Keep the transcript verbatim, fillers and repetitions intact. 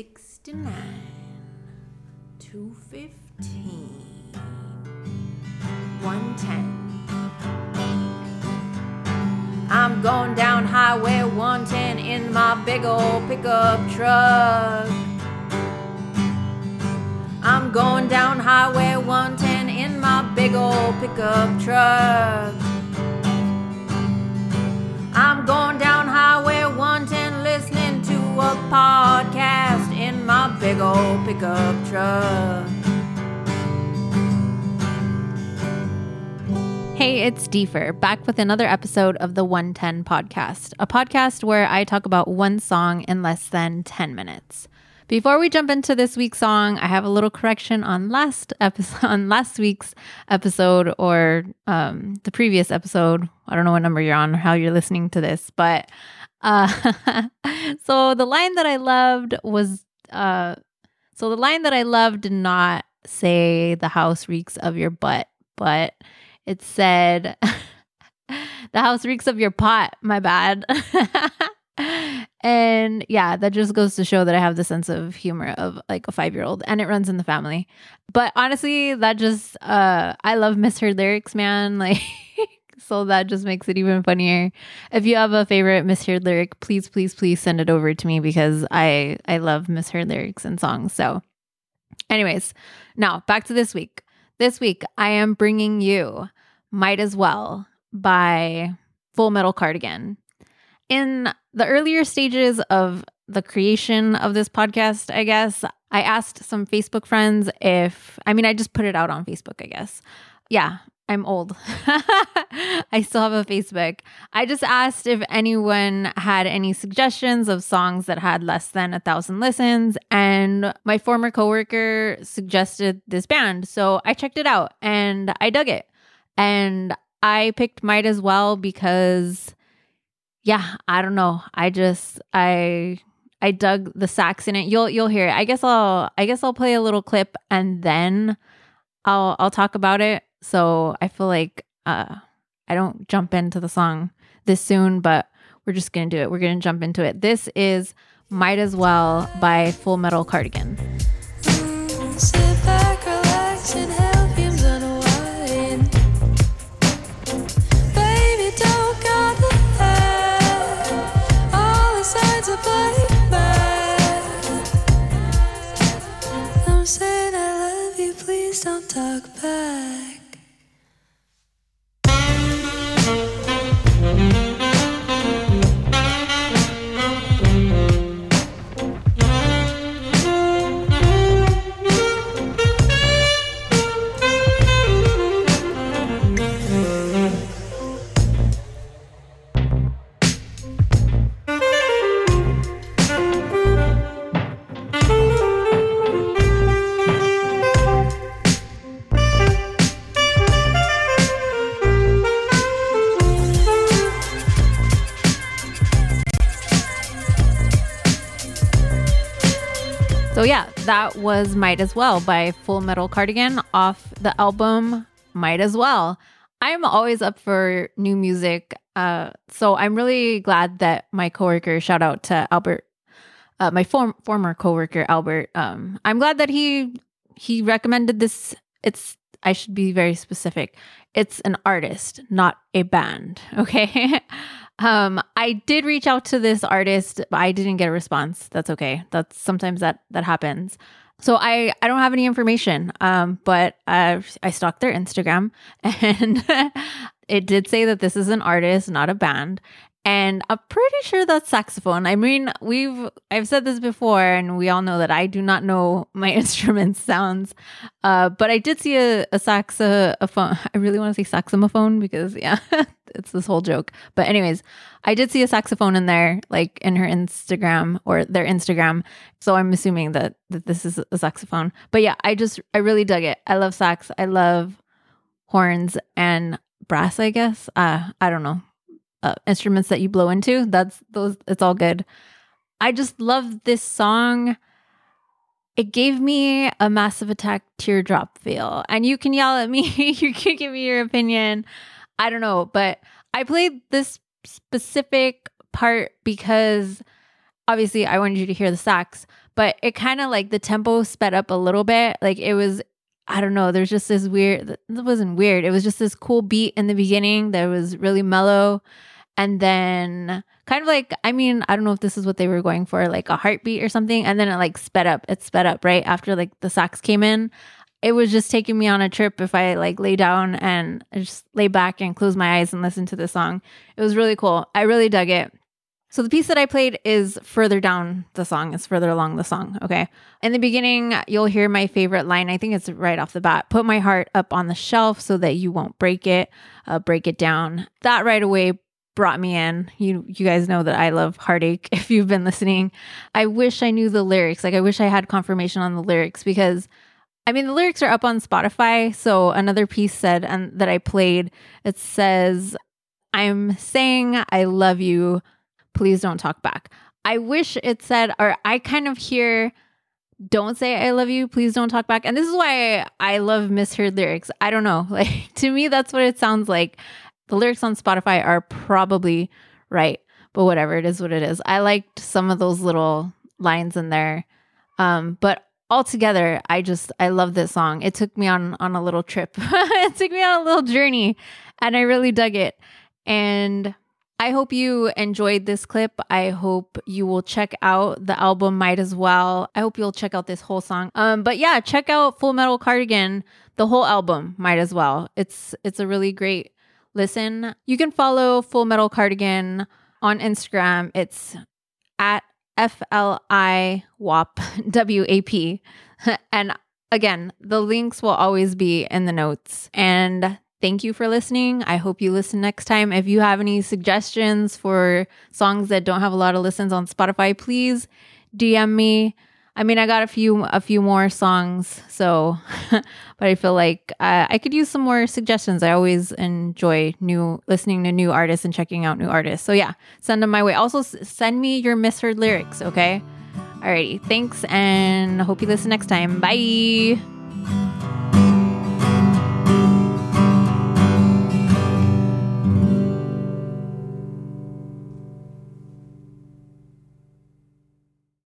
sixty-nine, two fifteen, one ten. I'm going down highway one ten in my big old pickup truck. I'm going down highway one ten in my big old pickup truck. I'm going down highway one ten listening to a podcast in my big old pickup truck. Hey, it's Deefur, back with another episode of the one ten Podcast, a podcast where I talk about one song in less than ten minutes. Before we jump into this week's song, I have a little correction on last episode, on last week's episode, or um, the previous episode. I don't know what number you're on or how you're listening to this, but uh, so the line that I loved was uh, so the line that I loved did not say "the house reeks of your butt," but it said "the house reeks of your pot." My bad. And yeah, that just goes to show that I have the sense of humor of like a five-year-old, and it runs in the family. But honestly, that just, uh, I love misheard lyrics, man. Like, so that just makes it even funnier. If you have a favorite misheard lyric, please, please, please send it over to me, because I, I love misheard lyrics and songs. So anyways, now back to this week. This week, I am bringing you Might As Well by Full Metal Cardigan. In the earlier stages of the creation of this podcast, I guess, I asked some Facebook friends if, I mean, I just put it out on Facebook, I guess. Yeah, I'm old. I still have a Facebook. I just asked if anyone had any suggestions of songs that had less than a thousand listens. And my former coworker suggested this band. So I checked it out and I dug it. And I picked Might As Well because... yeah, I don't know. I just I I dug the sax in it. You'll you'll hear it. I guess I'll I guess I'll play a little clip and then I'll I'll talk about it. So I feel like uh I don't jump into the song this soon, but we're just gonna do it. We're gonna jump into it. This is Might As Well by Full Metal Cardigan. Sit back, relax, and help you unwind. Baby, don't got the signs of black back. I'm saying I love you, please don't talk back. So yeah, that was Might As Well by Full Metal Cardigan off the album Might As Well. I'm always up for new music. Uh, so I'm really glad that my coworker, shout out to Albert, uh, my form, former coworker, Albert. Um, I'm glad that he, he recommended this. It's, I should be very specific. It's an artist, not a band. Okay. Um, I did reach out to this artist, but I didn't get a response. That's okay. That's sometimes that, that happens. So I, I don't have any information, um, but uh, I stalked their Instagram, and it did say that this is an artist, not a band. And I'm pretty sure that's saxophone. I mean, we've, I've said this before, and we all know that I do not know my instrument's sounds. Uh, but I did see a, a saxophone. I really want to say saxophone because yeah, it's this whole joke. But anyways, I did see a saxophone in there, like in her Instagram or their Instagram. So I'm assuming that, that this is a saxophone, but yeah, I just, I really dug it. I love sax. I love horns and brass, I guess. Uh, I don't know. Uh, instruments that you blow into, that's those, it's all good. I just love this song. It gave me a Massive Attack teardrop feel, and you can yell at me, you can give me your opinion, I don't know, but I played this specific part because obviously I wanted you to hear the sax, but it kind of like the tempo sped up a little bit. Like it was, I don't know, there's just this weird, it wasn't weird. It was just this cool beat in the beginning that was really mellow. And then kind of like, I mean, I don't know if this is what they were going for, like a heartbeat or something. And then it like sped up, it sped up right after like the sax came in. It was just taking me on a trip if I like lay down and just lay back and close my eyes and listen to the song. It was really cool. I really dug it. So the piece that I played is further down the song. It's further along the song, okay? In the beginning, you'll hear my favorite line. I think it's right off the bat. Put my heart up on the shelf so that you won't break it. Uh, break it down. That right away brought me in. You, you guys know that I love heartache if you've been listening. I wish I knew the lyrics. Like I wish I had confirmation on the lyrics because... I mean, the lyrics are up on Spotify. So another piece said and that I played, it says, I'm saying I love you. Please don't talk back. I wish it said, or I kind of hear, don't say I love you. Please don't talk back. And this is why I love misheard lyrics. I don't know. Like to me, that's what it sounds like. The lyrics on Spotify are probably right, but whatever, it is what it is. I liked some of those little lines in there. Um, but Altogether, I just, I love this song. It took me on, on a little trip. It took me on a little journey and I really dug it. And I hope you enjoyed this clip. I hope you will check out the album Might As Well. I hope you'll check out this whole song. Um, but yeah, check out Full Metal Cardigan, the whole album, Might As Well. It's, it's a really great listen. You can follow Full Metal Cardigan on Instagram. It's at F L I W A P, W A P. And again, the links will always be in the notes. And thank you for listening. I hope you listen next time. If you have any suggestions for songs that don't have a lot of listens on Spotify, please D M me. I mean, I got a few a few more songs, so but I feel like uh, I could use some more suggestions. I always enjoy new listening to new artists and checking out new artists. So yeah, send them my way. Also, s- send me your misheard lyrics, okay? Alrighty, thanks, and hope you listen next time. Bye!